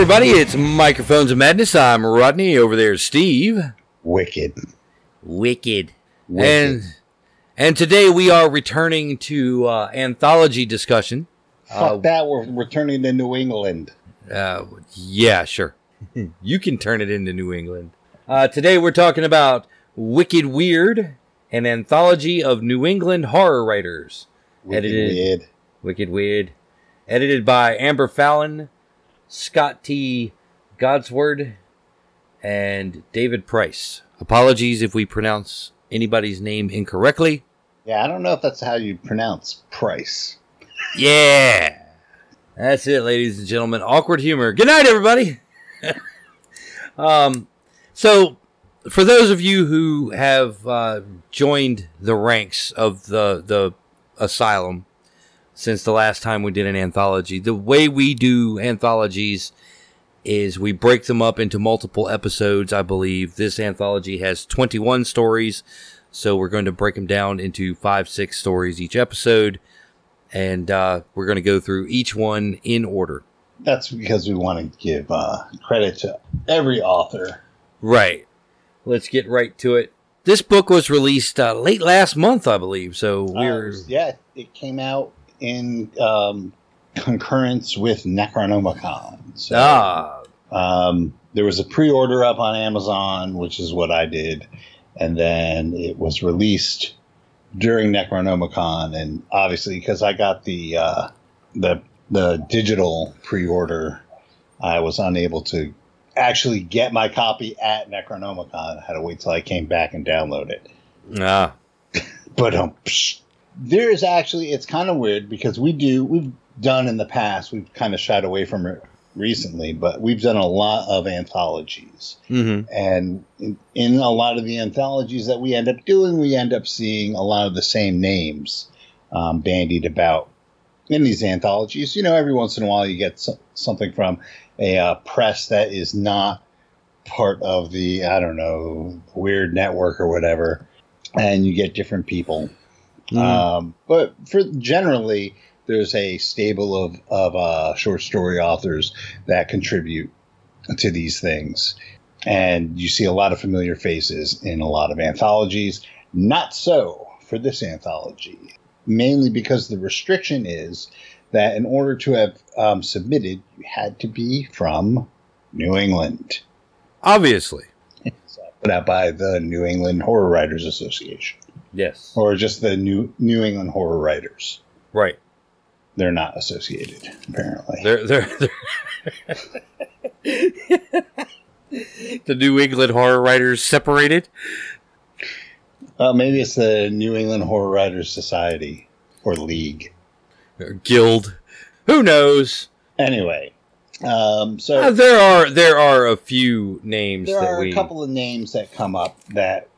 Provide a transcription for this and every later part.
everybody, it's Microphones of Madness. I'm Rodney. Over there is Steve. Wicked. And today we are returning to anthology discussion. Fuck that, we're returning to New England. Yeah, sure. You can turn it into New England. Today we're talking about Wicked Weird, an anthology of New England horror writers. Wicked Weird. Edited by Amber Fallon, Scott T. Godsward, and David Price. Apologies if we pronounce anybody's name incorrectly. Yeah, I don't know if that's how you pronounce Price. Yeah. That's it, ladies and gentlemen. Awkward humor. Good night, everybody. So, for those of you who have joined the ranks of the asylum since the last time we did an anthology, the way we do anthologies is we break them up into multiple episodes, I believe. This anthology has 21 stories, so we're going to break them down into 5-6 stories each episode, and we're going to go through each one in order. That's because we want to give credit to every author. Right. Let's get right to it. This book was released late last month, I believe, so we're... yeah, it came out in concurrence with Necronomicon. So, there was a pre-order up on Amazon, which is what I did, and then it was released during Necronomicon, and obviously because I got the digital pre-order, I was unable to actually get my copy at Necronomicon. I had to wait till I came back and download it. Ah. But there is actually, it's kind of weird because we've done in the past, we've kind of shied away from it recently, but we've done a lot of anthologies. Mm-hmm. And in a lot of the anthologies that we end up doing, we end up seeing a lot of the same names bandied about in these anthologies. You know, every once in a while you get something from a press that is not part of the, I don't know, weird network or whatever, and you get different people. Mm. But for generally, there's a stable of short story authors that contribute to these things, and you see a lot of familiar faces in a lot of anthologies. Not so for this anthology, mainly because the restriction is that in order to have submitted, you had to be from New England. Obviously. So put out by the New England Horror Writers Association. Yes. Or just the New England Horror Writers. Right. They're not associated, apparently. They're the New England Horror Writers separated? Maybe it's the New England Horror Writers Society or League. Or guild, who knows? Anyway, so there are a few names. There are a couple of names that come up that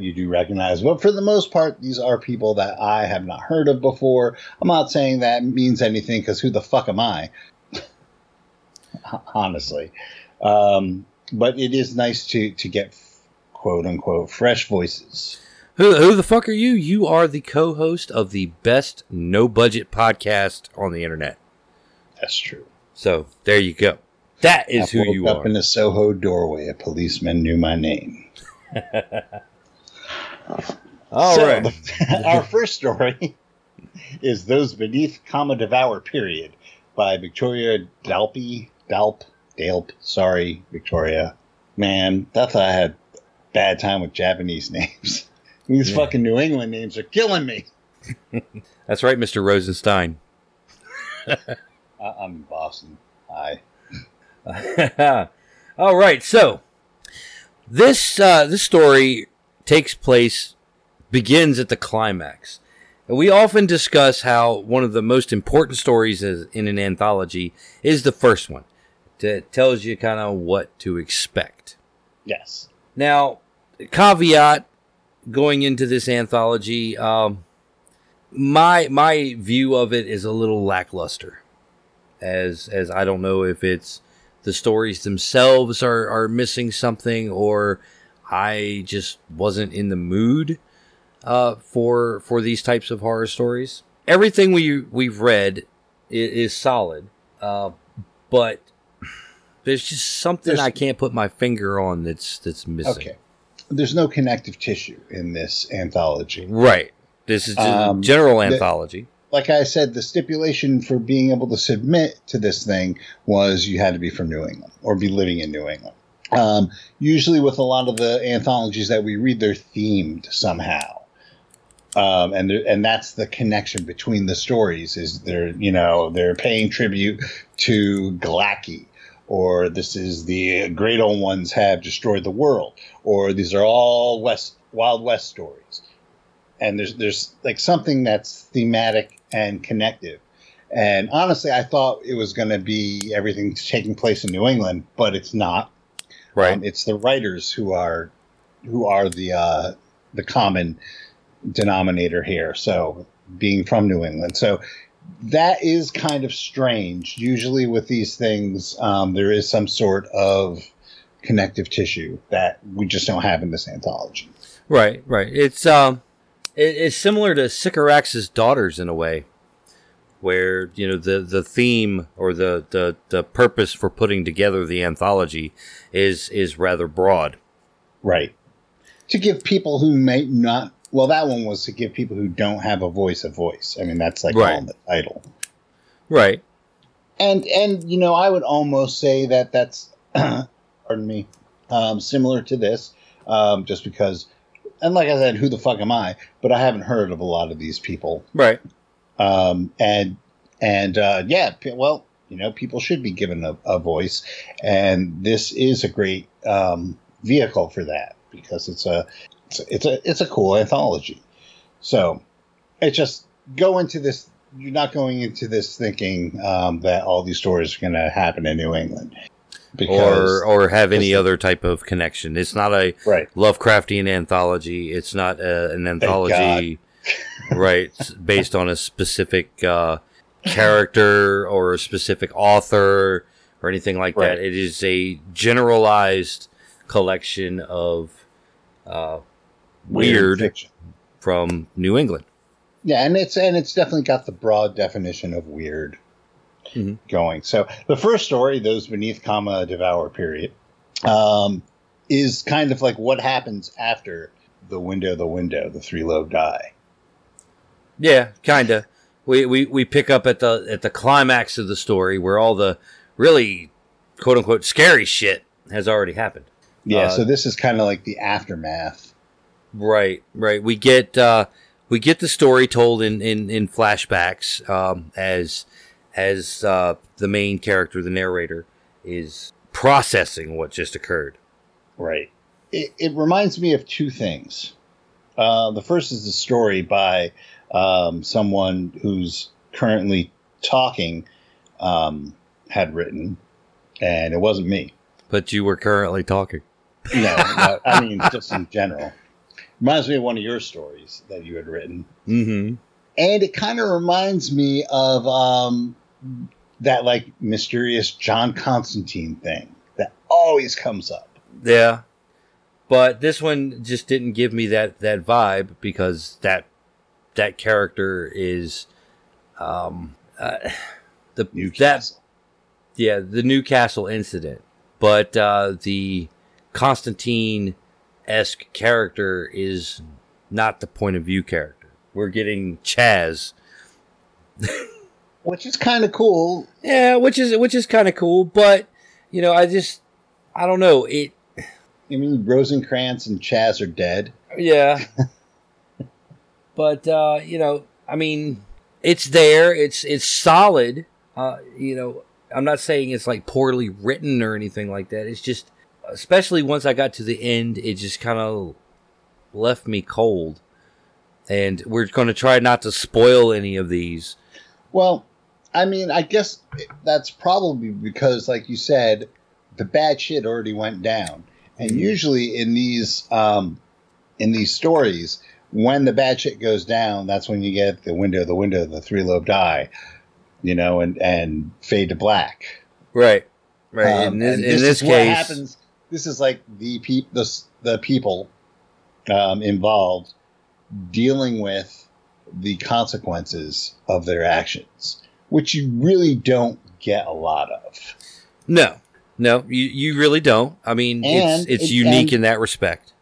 you do recognize, but for the most part, these are people that I have not heard of before. I'm not saying that means anything because who the fuck am I? Honestly, but it is nice to get quote unquote fresh voices. Who the fuck are you? You are the co-host of the best no-budget podcast on the internet. That's true. So, there you go. That is who you are. I woke up in a Soho doorway. A policeman knew my name. All right. Our first story is Those Beneath Comma Devour Period by Victoria Dalpe. Sorry, Victoria. Man, I thought I had a bad time with Japanese names. These fucking New England names are killing me. That's right, Mr. Rosenstein. I'm in Boston. Hi. All right, so this story begins at the climax. And we often discuss how one of the most important stories in an anthology is the first one. That tells you kind of what to expect. Yes. Now, caveat. Going into this anthology, my view of it is a little lackluster, as I don't know if it's the stories themselves are missing something, or I just wasn't in the mood for these types of horror stories. Everything we've read is solid, but There's just something I can't put my finger on that's missing. Okay. There's no connective tissue in this anthology. Right. This is just a general anthology. Like I said, the stipulation for being able to submit to this thing was you had to be from New England or be living in New England. Usually with a lot of the anthologies that we read, they're themed somehow. And that's the connection between the stories is they're paying tribute to Glacky, or this is the Great Old Ones have destroyed the world, or these are all Wild West stories. And there's like something that's thematic and connective. And honestly, I thought it was going to be everything taking place in New England, but it's not. Right. It's the writers who are the common denominator here. So being from New England, so that is kind of strange. Usually with these things, there is some sort of connective tissue that we just don't have in this anthology. Right. It's it's similar to Sycorax's Daughters in a way, where the theme or the purpose for putting together the anthology is rather broad, right? To give people who may not. Well, that one was to give people who don't have a voice. I mean, that's like right. On the title. Right. And I would almost say that that's, pardon me, similar to this, just because, and like I said, who the fuck am I? But I haven't heard of a lot of these people. Right. People should be given a voice. And this is a great vehicle for that because it's a cool anthology. So it's just go into this. You're not going into this thinking that all these stories are going to happen in New England. Or have any other type of connection. It's not a Lovecraftian anthology. It's not an anthology based on a specific character or a specific author or anything like that. It is a generalized collection of weird fiction from New England. Yeah, and it's definitely got the broad definition of weird going. So the first story, Those Beneath Comma Devour Period, is kind of like what happens after the window, the three low die. Yeah, kinda. We pick up at the climax of the story where all the really quote unquote scary shit has already happened. Yeah, so this is kind of like the aftermath. Right. We get the story told in flashbacks as the main character, the narrator, is processing what just occurred. Right. It reminds me of two things. The first is the story by someone who's currently talking had written, and it wasn't me. But you were currently talking. No, I mean, just in general. Reminds me of one of your stories that you had written. Mm-hmm. And it kind of reminds me of that, like, mysterious John Constantine thing that always comes up. Yeah. But this one just didn't give me that vibe because that character is the Newcastle. The Newcastle incident. But the Constantine-esque character is not the point of view character. We're getting Chaz, which is kind of cool. Yeah, which is kind of cool. But I don't know it. You mean Rosencrantz and Chaz are dead? Yeah. But I mean, it's there. It's solid. I'm not saying it's like poorly written or anything like that. It's just, especially once I got to the end, it just kind of left me cold. And we're going to try not to spoil any of these. Well, I mean, I guess that's probably because, like you said, the bad shit already went down. And usually in these stories, when the bad shit goes down, that's when you get the window, the three-lobed eye. And fade to black. Right. In this case, what happens? This is like the people involved dealing with the consequences of their actions, which you really don't get a lot of. No, no, you really don't. I mean, and it's unique in that respect.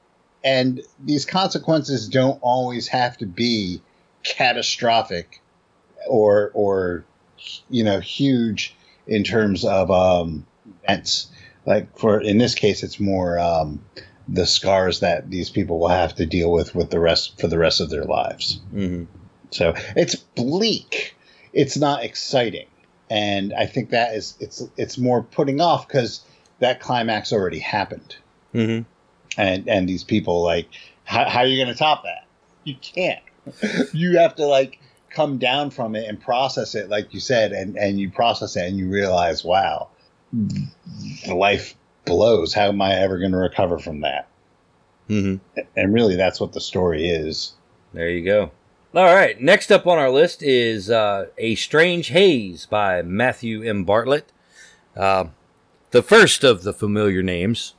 And these consequences don't always have to be catastrophic or you know, huge in terms of events. Like in this case, it's more the scars that these people will have to deal with the rest of their lives. Mm-hmm. So it's bleak. It's not exciting. And I think that is it's more putting off because that climax already happened. Mm-hmm. And these people, like, how are you going to top that? You can't. You have to, like, come down from it and process it, like you said, and you process it and you realize, wow, life blows. How am I ever going to recover from that? Mm-hmm. And really, that's what the story is. There you go. All right. Next up on our list is A Strange Haze by Matthew M. Bartlett. The first of the familiar names.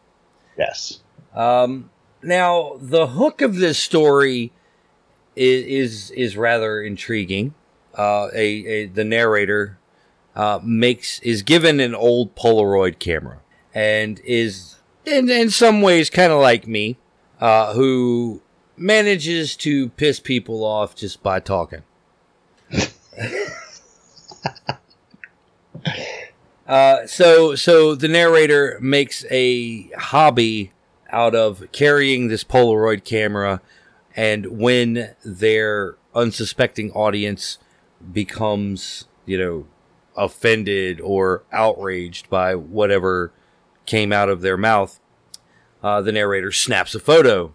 Yes. Now, the hook of this story is rather intriguing. The narrator is given an old Polaroid camera and is in some ways kind of like me, who manages to piss people off just by talking. So the narrator makes a hobby out of carrying this Polaroid camera, and when their unsuspecting audience becomes, you know, offended or outraged by whatever came out of their mouth, the narrator snaps a photo.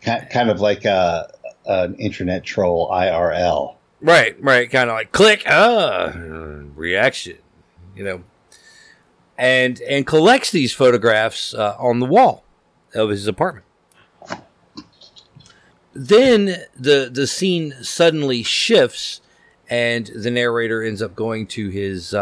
Kind of like an internet troll, IRL. Right. Kind of like click, reaction, you know, and collects these photographs on the wall of his apartment. Then the scene suddenly shifts, and the narrator ends up going to his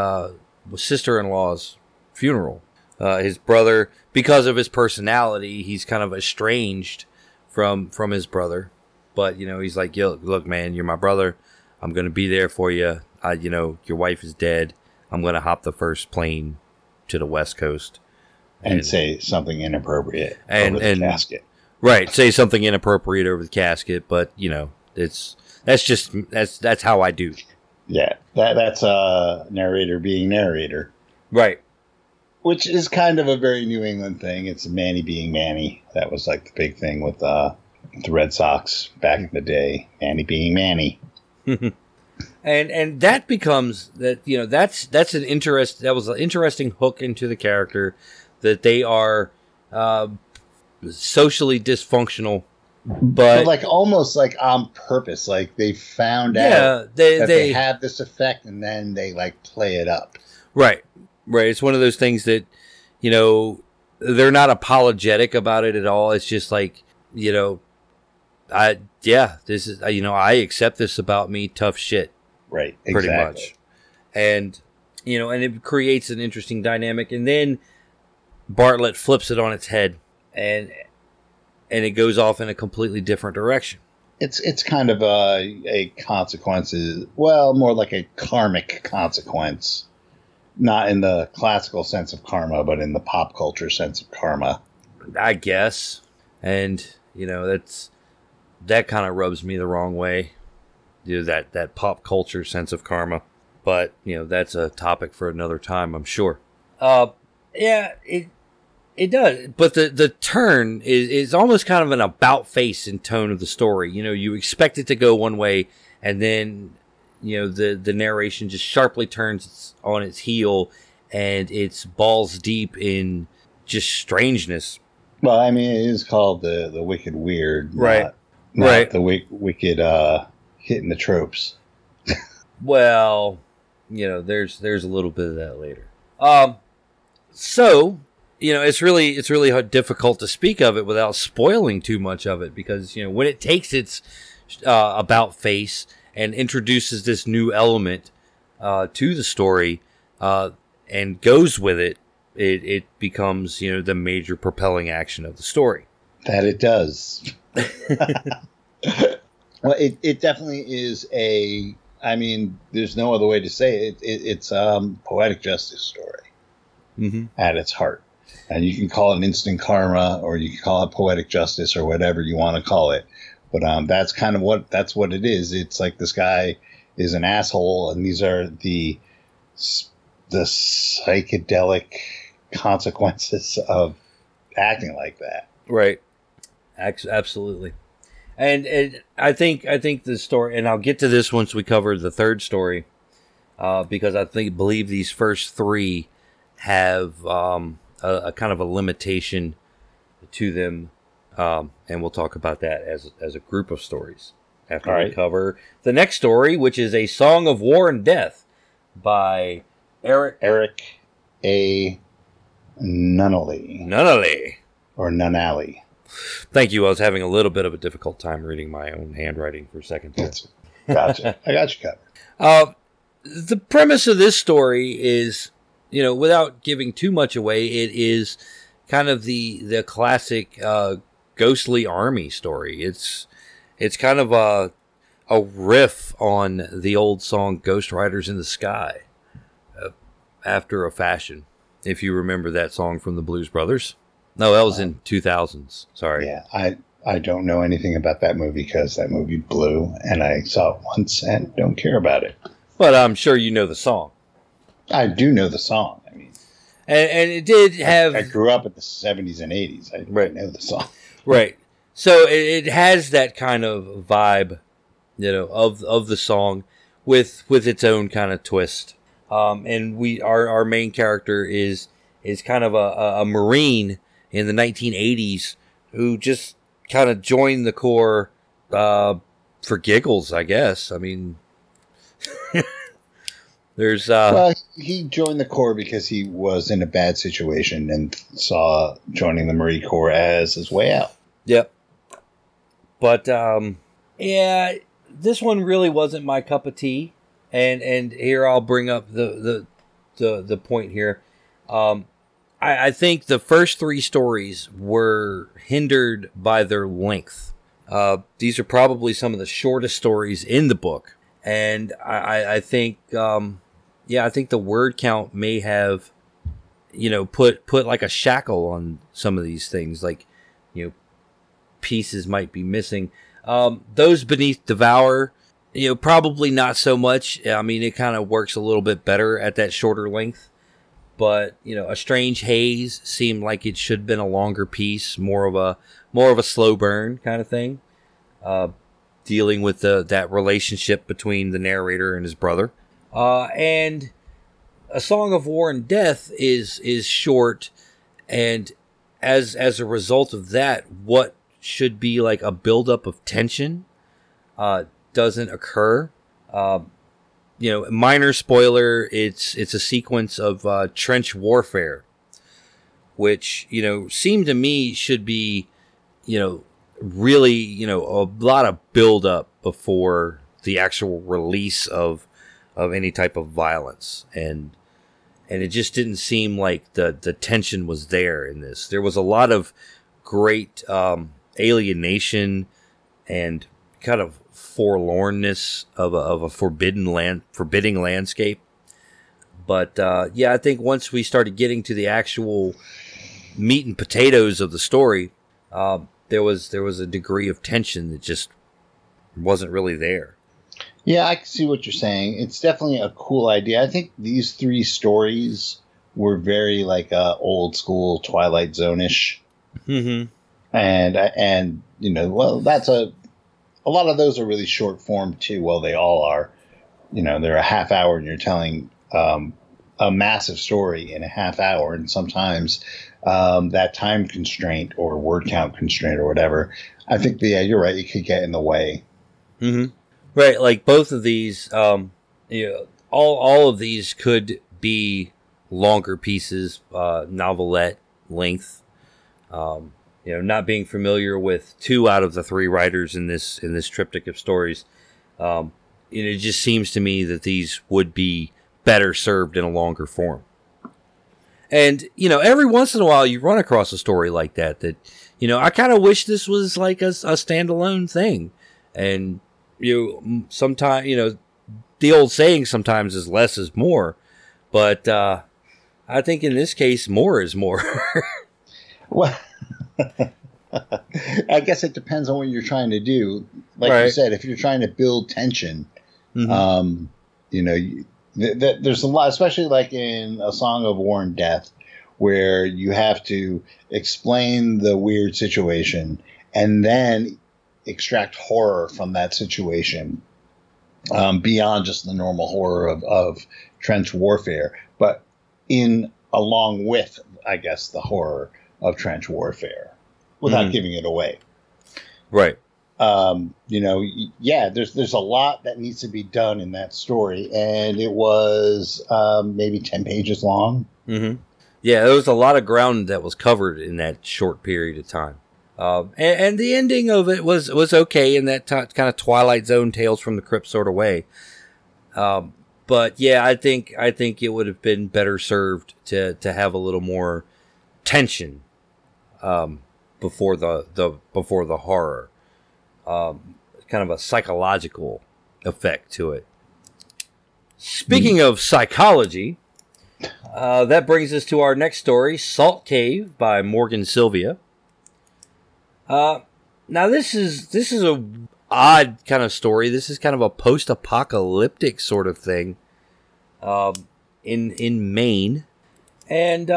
sister-in-law's funeral. His brother, because of his personality, he's kind of estranged from his brother. But, you know, he's like, yo, look, man, you're my brother. I'm going to be there for you. You know, your wife is dead. I'm going to hop the first plane to the West Coast. And say something inappropriate over the casket. Right, say something inappropriate over the casket, but, you know, that's how I do. Yeah, that's narrator being narrator. Right. Which is kind of a very New England thing. It's Manny being Manny. That was, like, the big thing with the Red Sox back in the day. Manny being Manny. And that becomes that, you know, that was an interesting hook into the character, that they are socially dysfunctional, but like almost like on purpose, like they found out that they have this effect, and then they like play it up. Right. It's one of those things that, you know, they're not apologetic about it at all. It's just like, you know, this is, you know, I accept this about me, tough shit. Right. Pretty exactly. much. And, you know, and it creates an interesting dynamic. And then Bartlett flips it on its head, and it goes off in a completely different direction. It's kind of a consequence, well, more like a karmic consequence, not in the classical sense of karma, but in the pop culture sense of karma, I guess. And, you know, that kind of rubs me the wrong way, you know, that pop culture sense of karma. But, you know, that's a topic for another time, I'm sure. Yeah, it does. But the turn is almost kind of an about face and tone of the story. You know, you expect it to go one way, and then, you know, the narration just sharply turns on its heel, and it's balls deep in just strangeness. Well, I mean, it is called the Wicked Weird. Right. Not right. The wicked hitting the tropes. Well, you know, there's a little bit of that later. So, you know, it's really difficult to speak of it without spoiling too much of it, because, you know, when it takes its about face and introduces this new element to the story and goes with it, it becomes, you know, the major propelling action of the story. That it does. Well, it definitely is a, I mean, there's no other way to say it. It's a poetic justice story. at its heart. And you can call it an instant karma, or you can call it poetic justice, or whatever you want to call it. But that's kind of what it is. It's like this guy is an asshole, and these are the psychedelic consequences of acting like that. Right. Absolutely. And I think the story, and I'll get to this once we cover the third story, because I believe these first three have a kind of a limitation to them, and we'll talk about that as a group of stories after we cover the next story, which is A Song of War and Death by Eric A. Nunnally. Or Nunnally. Thank you. I was having a little bit of a difficult time reading my own handwriting for a second there. Gotcha. I got you covered. The premise of this story is, you know, without giving too much away, it is kind of the classic ghostly army story. It's kind of a riff on the old song "Ghost Riders in the Sky," after a fashion. If you remember that song from the Blues Brothers. No, that was in 2000s. Sorry. Yeah, I don't know anything about that movie because that movie blew, and I saw it once and don't care about it. But I'm sure you know the song. I do know the song. I mean, and it did have. I grew up in the 70s and 80s. I didn't know the song. Right. So it has that kind of vibe, you know, of the song, with its own kind of twist. And our main character is kind of a Marine in the 1980s, who just kind of joined the Corps for giggles, I guess. I mean, there's... Well, he joined the Corps because he was in a bad situation and saw joining the Marine Corps as his way out. Yep. But, yeah, this one really wasn't my cup of tea. And here I'll bring up the point here. I think the first three stories were hindered by their length. These are probably some of the shortest stories in the book. And I think, I think the word count may have, you know, put like a shackle on some of these things. Like, you know, pieces might be missing. Those Beneath Devour, you know, probably not so much. I mean, it kind of works a little bit better at that shorter length. But, you know, A Strange Haze seemed like it should have been a longer piece, more of a slow burn kind of thing, dealing with that relationship between the narrator and his brother. And A Song of War and Death is short, and as a result of that, what should be like a buildup of tension doesn't occur. You know, minor spoiler, it's a sequence of trench warfare, which, you know, seemed to me should be, you know, really, you know, a lot of buildup before the actual release of any type of violence. And it just didn't seem like the tension was there in this. There was a lot of great alienation and kind of forlornness of a forbidding landscape. But yeah, I think once we started getting to the actual meat and potatoes of the story, there was a degree of tension that just wasn't really there. Yeah, I can see what you're saying. It's definitely a cool idea. I think these three stories were very like old school Twilight Zone-ish. Mm-hmm. And you know, well, that's a lot of those are really short form too. Well, they all are. You know, they're a half hour and you're telling a massive story in a half hour. And sometimes that time constraint or word count constraint or whatever, I think, yeah, you're right. It could get in the way. Mm-hmm. Right. Like both of these, you know, all of these could be longer pieces, novelette length. You know, not being familiar with two out of the three writers in this triptych of stories, it just seems to me that these would be better served in a longer form. And, you know, every once in a while you run across a story like that, you know, I kind of wish this was like a standalone thing. And, you know, sometimes, you know, the old saying sometimes is less is more, but I think in this case, more is more. Well, I guess it depends on what you're trying to do. Like you said, if you're trying to build tension, you know, there's a lot, especially like in A Song of War and Death, where you have to explain the weird situation and then extract horror from that situation, beyond just the normal horror of trench warfare, but in along with, I guess, the horror of trench warfare without giving it away. Right. You know, yeah, there's a lot that needs to be done in that story. And it was maybe 10 pages long. Yeah, there was a lot of ground that was covered in that short period of time. And the ending of it was okay in that kind of Twilight Zone Tales from the Crypt sort of way. But yeah, I think it would have been better served to have a little more tension before the horror, kind of a psychological effect to it. Speaking of psychology, that brings us to our next story, Salt Cave by Morgan Sylvia. Now this is a odd kind of story. This is kind of a post-apocalyptic sort of thing, in Maine, and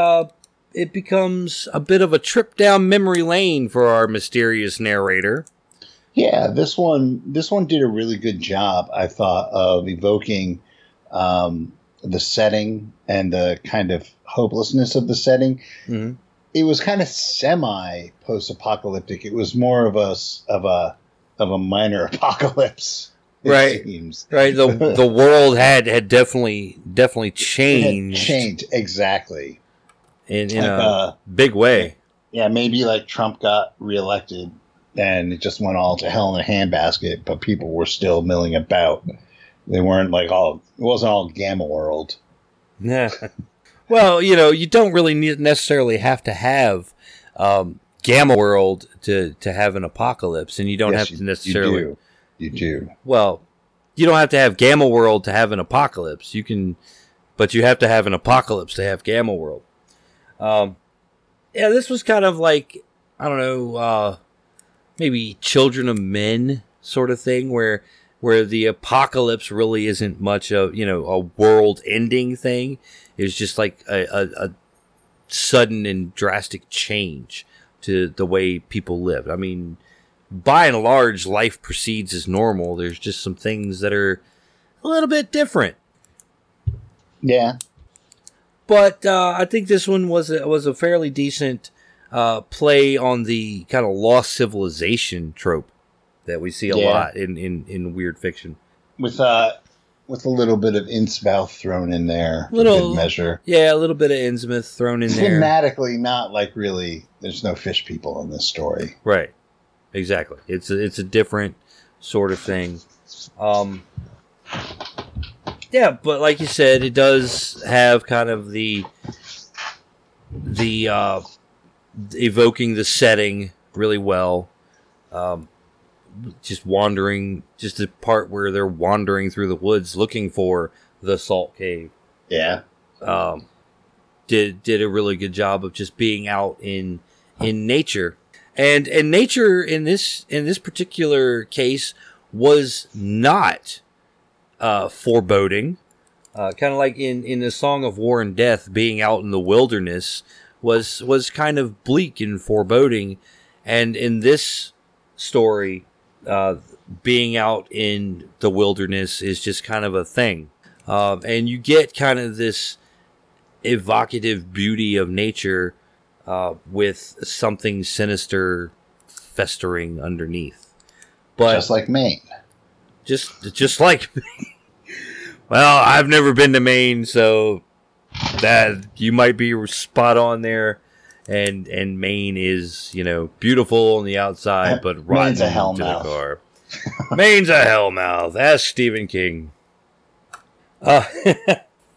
it becomes a bit of a trip down memory lane for our mysterious narrator. Yeah, this one did a really good job, I thought, of evoking the setting and the kind of hopelessness of the setting. Mm-hmm. It was kind of semi post-apocalyptic. It was more of a minor apocalypse. Right. Seems. Right. The world had definitely changed. It had changed, exactly. In like a big way. Yeah, maybe like Trump got reelected and it just went all to hell in a handbasket, but people were still milling about. They weren't like it wasn't all Gamma World. Yeah. Well, you know, you don't really necessarily have to have Gamma World to have an apocalypse, and you don't have to necessarily. You do. Well, you don't have to have Gamma World to have an apocalypse. You can, but you have to have an apocalypse to have Gamma World. Yeah, this was kind of like, I don't know, maybe Children of Men sort of thing, where the apocalypse really isn't much of, you know, a world-ending thing. It's just like a sudden and drastic change to the way people live. I mean, by and large, life proceeds as normal. There's just some things that are a little bit different. Yeah. But I think this one was a fairly decent play on the kind of lost civilization trope that we see a lot in weird fiction. With a little bit of Innsmouth thrown in there for good measure. Yeah, a little bit of Innsmouth thrown in there. Thematically, not like really, there's no fish people in this story. Right. Exactly. It's a different sort of thing. Yeah, but like you said, it does have kind of the evoking the setting really well. Just the part where they're wandering through the woods looking for the Salt Cave. Yeah. Did a really good job of just being out in nature. And nature in this particular case was not foreboding. Kind of like in the Song of War and Death, being out in the wilderness was kind of bleak and foreboding. And in this story, being out in the wilderness is just kind of a thing. And you get kind of this evocative beauty of nature with something sinister festering underneath. But just like Maine. Just like Maine. Well, I've never been to Maine, so that you might be spot on there. And Maine is, you know, beautiful on the outside, but rotten to the core. Maine's a hellmouth. Ask Stephen King.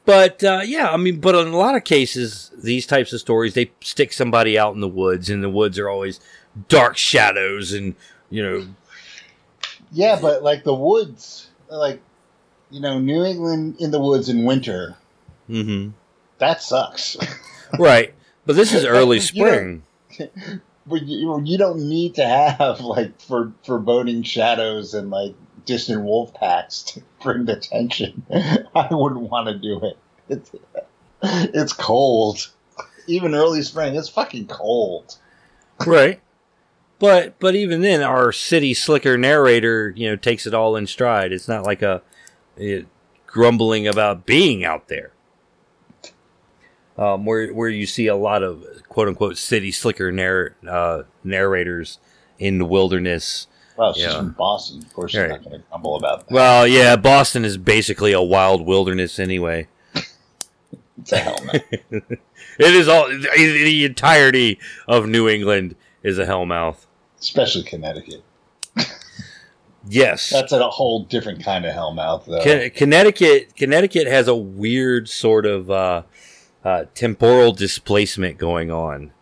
But, yeah, I mean, but in a lot of cases, these types of stories, they stick somebody out in the woods, and the woods are always dark shadows and, you know. Yeah, but, like, the woods, like, you know, New England in the woods in winter. Mm-hmm. that sucks. Right. But this is early spring. You don't need to have, like, foreboding shadows and, like, distant wolf packs to bring the tension. I wouldn't want to do it. It's cold. Even early spring, it's fucking cold. Right. But even then, our city slicker narrator, you know, takes it all in stride. It's not like a grumbling about being out there, where you see a lot of quote unquote city slicker narrators in the wilderness. Well, she's from Boston, of course. Right. She's not going to grumble about that. Well, yeah, Boston is basically a wild wilderness anyway. To hell, man. It is all the entirety of New England is a hellmouth. Especially Connecticut. Yes. That's a whole different kind of hellmouth, though. Connecticut has a weird sort of temporal displacement going on.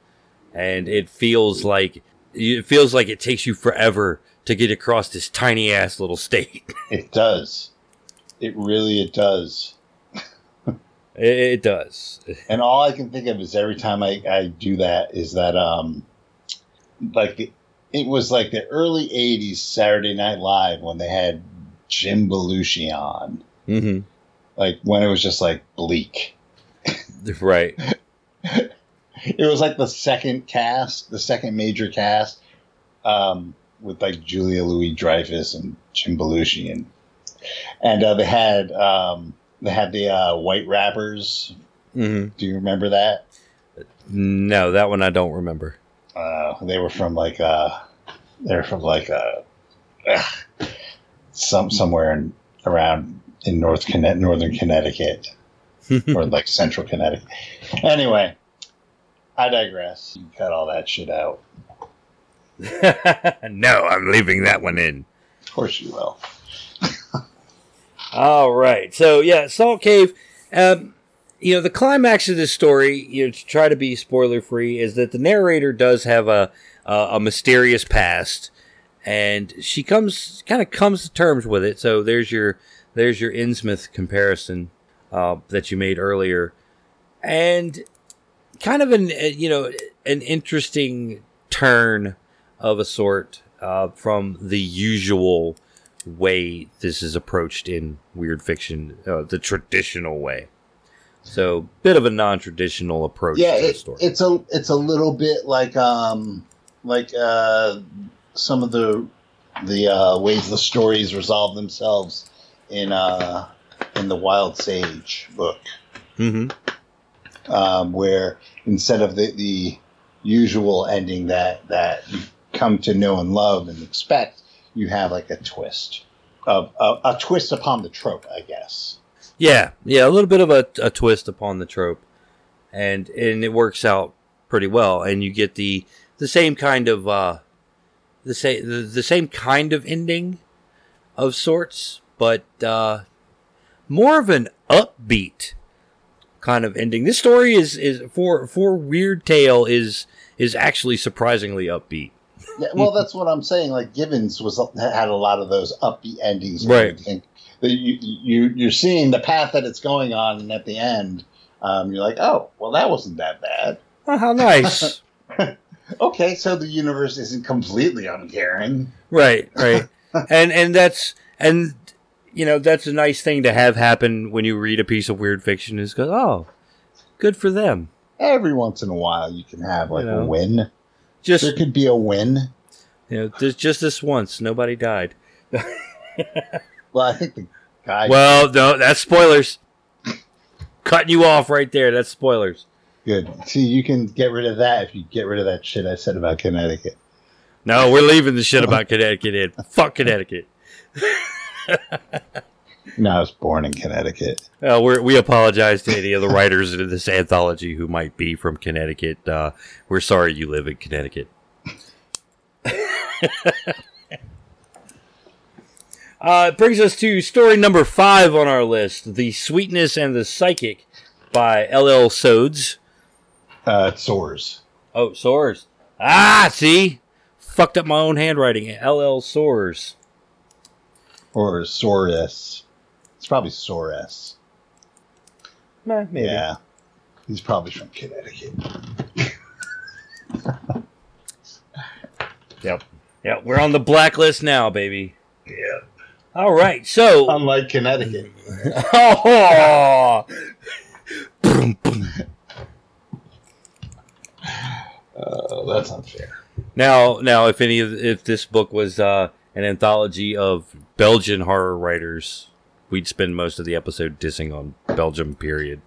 And it feels like it takes you forever to get across this tiny-ass little state. It does. It really does. It does. And all I can think of is every time I do that is that... it was like the early 80s Saturday Night Live when they had Jim Belushi on. Mm-hmm. Like, when it was just, like, bleak. Right. It was, like, the second major cast, with, like, Julia Louis-Dreyfus and Jim Belushi. And they had the White Rappers. Mm-hmm. Do you remember that? No, that one I don't remember. They were from somewhere around in northern Connecticut or like central Connecticut. Anyway, I digress. You cut all that shit out. No, I'm leaving that one in. Of course you will. All right. So yeah, Salt Cave. You know, the climax of this story, you know, to try to be spoiler-free, is that the narrator does have a mysterious past, and she comes to terms with it. So there's your Innsmouth comparison that you made earlier, and kind of an interesting turn of a sort from the usual way this is approached in weird fiction, the traditional way. So, bit of a non-traditional approach to the story. It's a little bit like some of the ways the stories resolve themselves in the Wild Sage book, mm-hmm. Where instead of the usual ending that you come to know and love and expect, you have like a twist of a twist upon the trope, I guess. Yeah, a little bit of a twist upon the trope, and it works out pretty well, and you get the same kind of the same kind of ending of sorts, but more of an upbeat kind of ending. This story is for Weird Tale is actually surprisingly upbeat. Yeah, well, that's what I'm saying. Like Gibbons had a lot of those upbeat endings, right? You're seeing the path that it's going on, and at the end, you're like, oh, well, that wasn't that bad. Oh, how nice. Okay, so the universe isn't completely uncaring. Right. and you know, that's a nice thing to have happen when you read a piece of weird fiction is go, oh, good for them. Every once in a while you can have like a win. There could be a win. You know, there's just this once, nobody died. Well, I think the guy... Well, no, that's spoilers. Cutting you off right there. That's spoilers. Good. See, you can get rid of that if you get rid of that shit I said about Connecticut. No, we're leaving the shit about Connecticut in. Fuck Connecticut. No, I was born in Connecticut. We apologize to any of the writers in this anthology who might be from Connecticut. We're sorry you live in Connecticut. It brings us to story number 5 on our list, The Sweetness and the Psychic by L.L. Sores. Sores. Oh, Sores. Ah, see? Fucked up my own handwriting. L.L. Sores. Or Sores. It's probably Sores. Maybe. Yeah. He's probably from Connecticut. Yep. Yeah, we're on the blacklist now, baby. Yeah. All right, so... Unlike Connecticut. Oh! Boom, boom. That's unfair. Now, if this book was an anthology of Belgian horror writers, we'd spend most of the episode dissing on Belgium, period.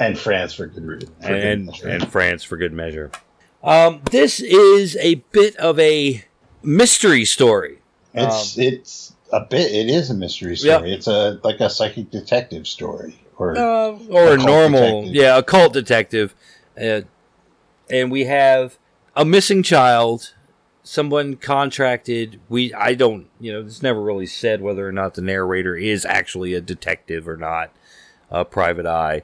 And France for good reason. And France for good measure. This is a bit of a mystery story. It is a mystery story. Yep. It's like a psychic detective story, or a normal detective. A cult detective. And we have a missing child, someone contracted. It's never really said whether or not the narrator is actually a detective or not. A private eye,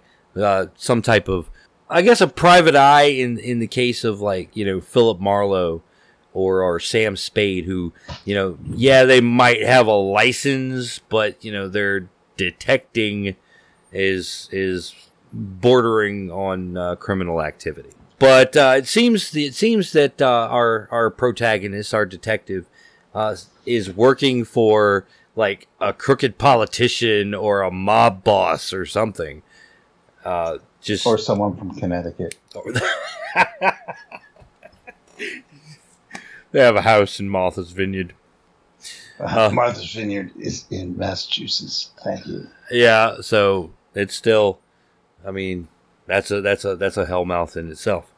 some type of, I guess, a private eye in the case of Philip Marlowe or Sam Spade, who, they might have a license, but their detecting is bordering on criminal activity. But it seems that our protagonist, our detective, is working for a crooked politician or a mob boss or something. Or someone from Connecticut. They have a house in Martha's Vineyard. Martha's Vineyard is in Massachusetts. Thank you. Yeah, so it's still, that's a hellmouth in itself.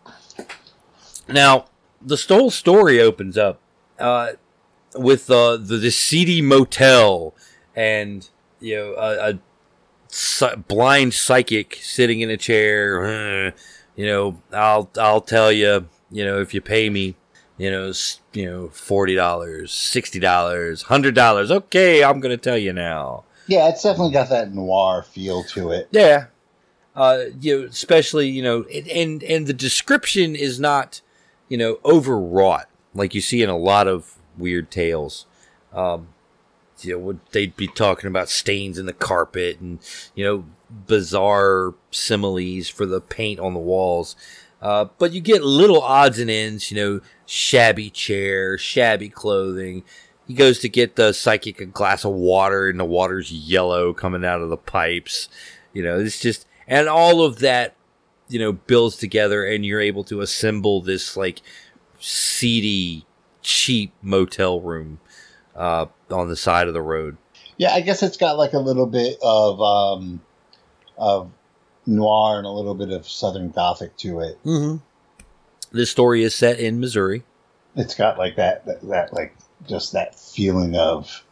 Now, the whole story opens up with the seedy motel and a blind psychic sitting in a chair. I'll tell you, if you pay me. $40, $60, $100. Okay, I'm going to tell you now. Yeah, it's definitely got that noir feel to it. Yeah. Especially, and the description is not, overwrought, like you see in a lot of weird tales. They'd be talking about stains in the carpet and, bizarre similes for the paint on the walls. But you get little odds and ends, shabby chair, shabby clothing. He goes to get the psychic a glass of water, and the water's yellow coming out of the pipes. It's just, and all of that, builds together, and you're able to assemble this, seedy, cheap motel room on the side of the road. Yeah, I guess it's got, a little bit of noir and a little bit of Southern Gothic to it. Mm-hmm. This story is set in Missouri. It's got that feeling of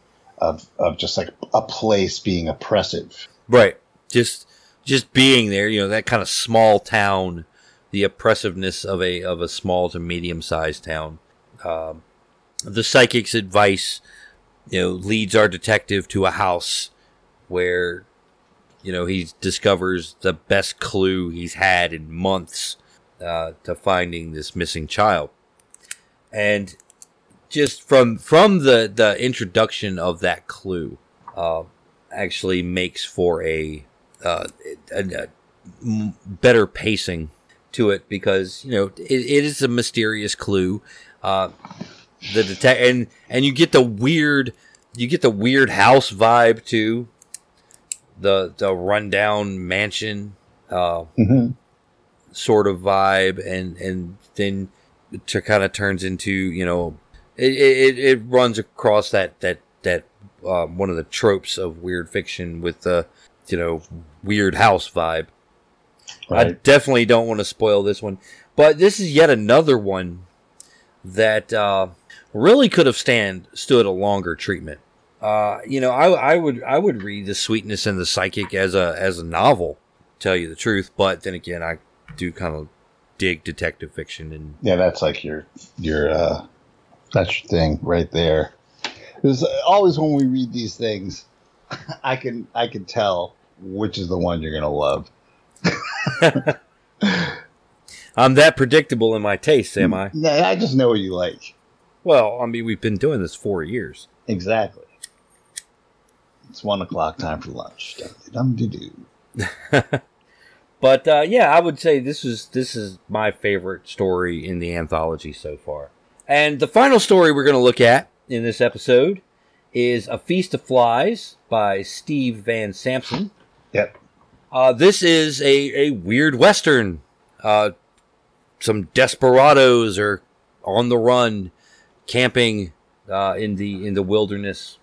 just a place being oppressive. Right. Just being there, that kind of small town, the oppressiveness of a small to medium sized town. The psychic's advice, leads our detective to a house where he discovers the best clue he's had in months to finding this missing child. And just from the introduction of that clue actually makes for a better pacing to it because, it is a mysterious clue. And you get the weird house vibe too. The rundown mansion sort of vibe, and then it kind of turns into it runs across that one of the tropes of weird fiction with the weird house vibe. Right. I definitely don't want to spoil this one, but this is yet another one that really could have stood a longer treatment. I would read The Sweetness and the Psychic as a novel, to tell you the truth. But then again, I do kind of dig detective fiction, and that's your that's your thing right there. There's always, when we read these things, I can tell which is the one you're gonna love. I'm that predictable in my taste, am I? No, I just know what you like. Well, we've been doing this 4 years. Exactly. It's 1:00, time for lunch. Dum-de-dum-de-doo. But yeah, I would say this is my favorite story in the anthology so far. And the final story we're going to look at in this episode is A Feast of Flies by Steve Van Sampson. Yep. This is a weird Western. Some desperados are on the run, camping in the wilderness.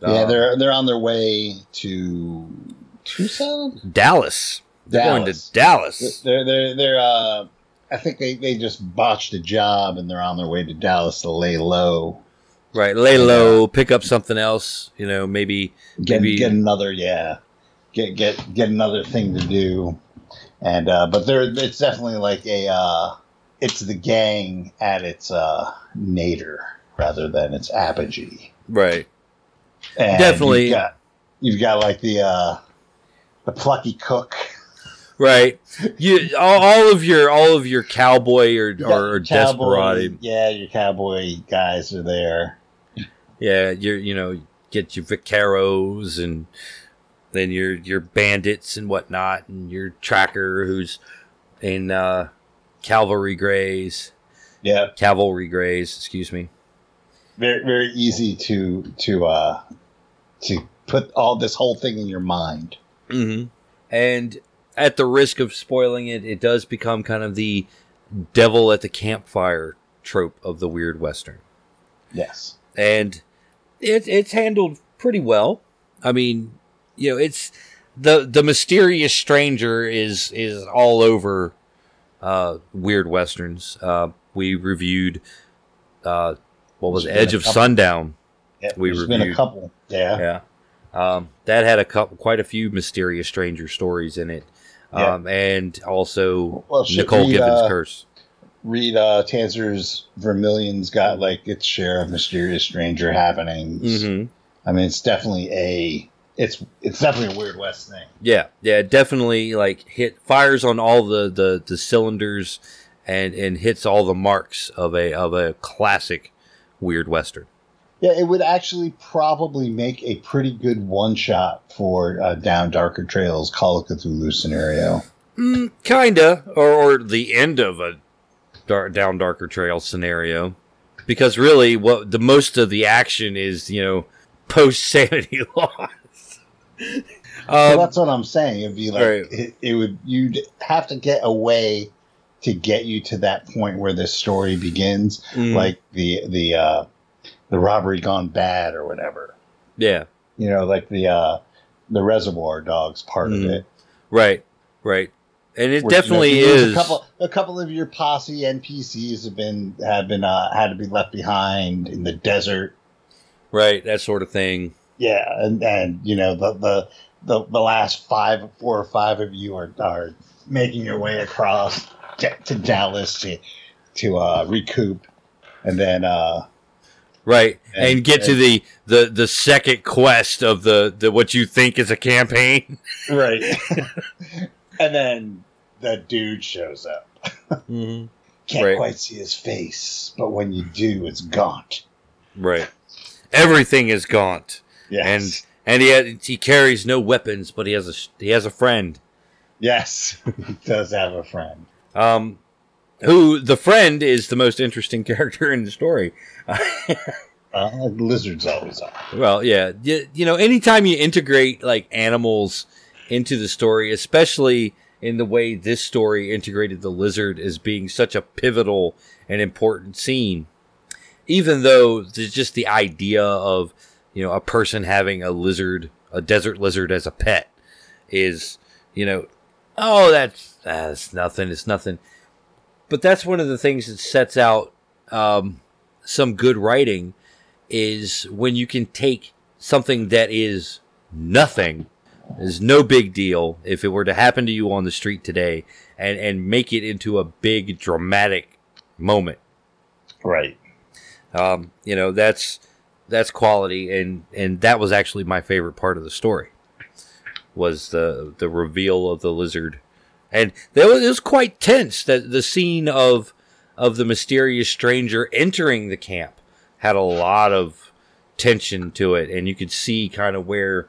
Yeah, they're on their way to Tucson, Dallas. They're going to Dallas. They're I think they just botched a job and they're on their way to Dallas to lay low. Right, lay low, pick up something else. You know, maybe get another thing to do. And but there, it's definitely like it's the gang at its nadir rather than its apogee. Right. And definitely. You've got like the plucky cook. Right. You all of your cowboy or desperado. Yeah, your cowboy guys are there. Yeah, you get your vaqueros and then your bandits and whatnot, and your tracker who's in cavalry grays. Yeah. Cavalry grays, excuse me. Very, very easy to put all this whole thing in your mind. Mm-hmm. And at the risk of spoiling it, it does become kind of the devil at the campfire trope of the weird Western. Yes. And it's handled pretty well. I mean, you know, it's the mysterious stranger is all over weird Westerns. We reviewed Edge of Sundown. Yeah, we reviewed been a couple. Yeah. That had quite a few mysterious stranger stories in it. Yeah. And also Nicole Gibbons' Curse. Read Tanzer's Vermilion's got like its share of mysterious stranger happenings. Mm-hmm. I mean, it's definitely a Weird West thing. Yeah, definitely like fires on all the cylinders and hits all the marks of a classic Weird Western. Yeah, it would actually probably make a pretty good one-shot for Down Darker Trails, Call of Cthulhu scenario. Kinda, or the end of a Down Darker Trails scenario, because really, what the most of the action is, you know, post-sanity loss. Well, that's what I'm saying. It'd be like right. You'd have to get away to get you to that point where this story begins, like the robbery gone bad or whatever. Yeah. You know, like the Reservoir Dogs part of it. Right. And it definitely is. A couple of your posse NPCs have been had to be left behind in the desert. Right. That sort of thing. Yeah. And you know, the last four or five of you are making your way across to Dallas to recoup. And then, right, and get to the second quest of the what you think is a campaign. Right. And then that dude shows up. Mm-hmm. Can't quite see his face, but when you do, it's gaunt. Right. Everything is gaunt. Yes. And he carries no weapons, but he has a friend. Yes, he does have a friend. Who the friend is the most interesting character in the story. Lizards always are. Well, yeah, you know, anytime you integrate like animals into the story, especially in the way this story integrated the lizard as being such a pivotal and important scene, even though there's just the idea of, you know, a person having a lizard, a desert lizard as a pet is, you know, oh, that's nothing. It's nothing. But that's one of the things that sets out some good writing is when you can take something that is nothing, is no big deal if it were to happen to you on the street today, and make it into a big dramatic moment. Right. You know, that's quality, and that was actually my favorite part of the story was the reveal of the lizard. And it was quite tense that the scene of the mysterious stranger entering the camp had a lot of tension to it, and you could see kind of where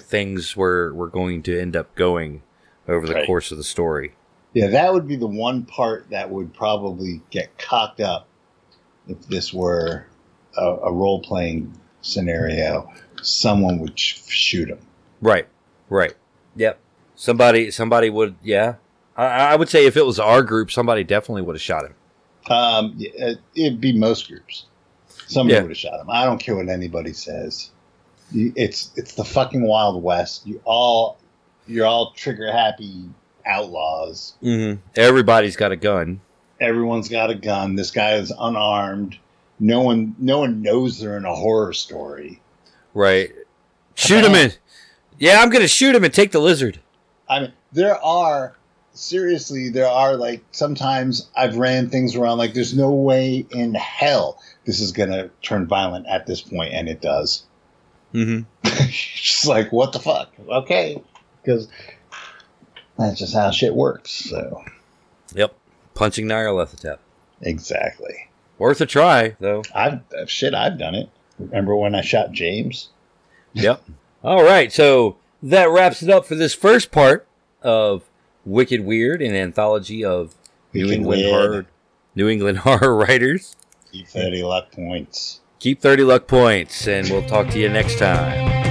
things were going to end up going over the course of the story. Yeah, that would be the one part that would probably get cocked up if this were a role-playing scenario. Someone would shoot him. Right, right. Yep. Somebody would, yeah. I would say if it was our group, somebody definitely would have shot him. It'd be most groups. Somebody would have shot him. I don't care what anybody says. It's the fucking Wild West. You're all trigger happy outlaws. Mm-hmm. Everybody's got a gun. Everyone's got a gun. This guy is unarmed. No one knows they're in a horror story. Right. Shoot him in. Yeah, I'm gonna shoot him and take the lizard. I mean, there are like sometimes I've ran things around like there's no way in hell this is gonna turn violent at this point, and it does. Mm-hmm. Just like, what the fuck? Okay, because that's just how shit works. So. Yep. Punching Nyarlathotep. Exactly. Worth a try, though. I've done it. Remember when I shot James? Yep. All right, so that wraps it up for this first part of Wicked Weird, an anthology of New England Horror Writers. Keep 30 luck points. Keep 30 luck points, and we'll talk to you next time.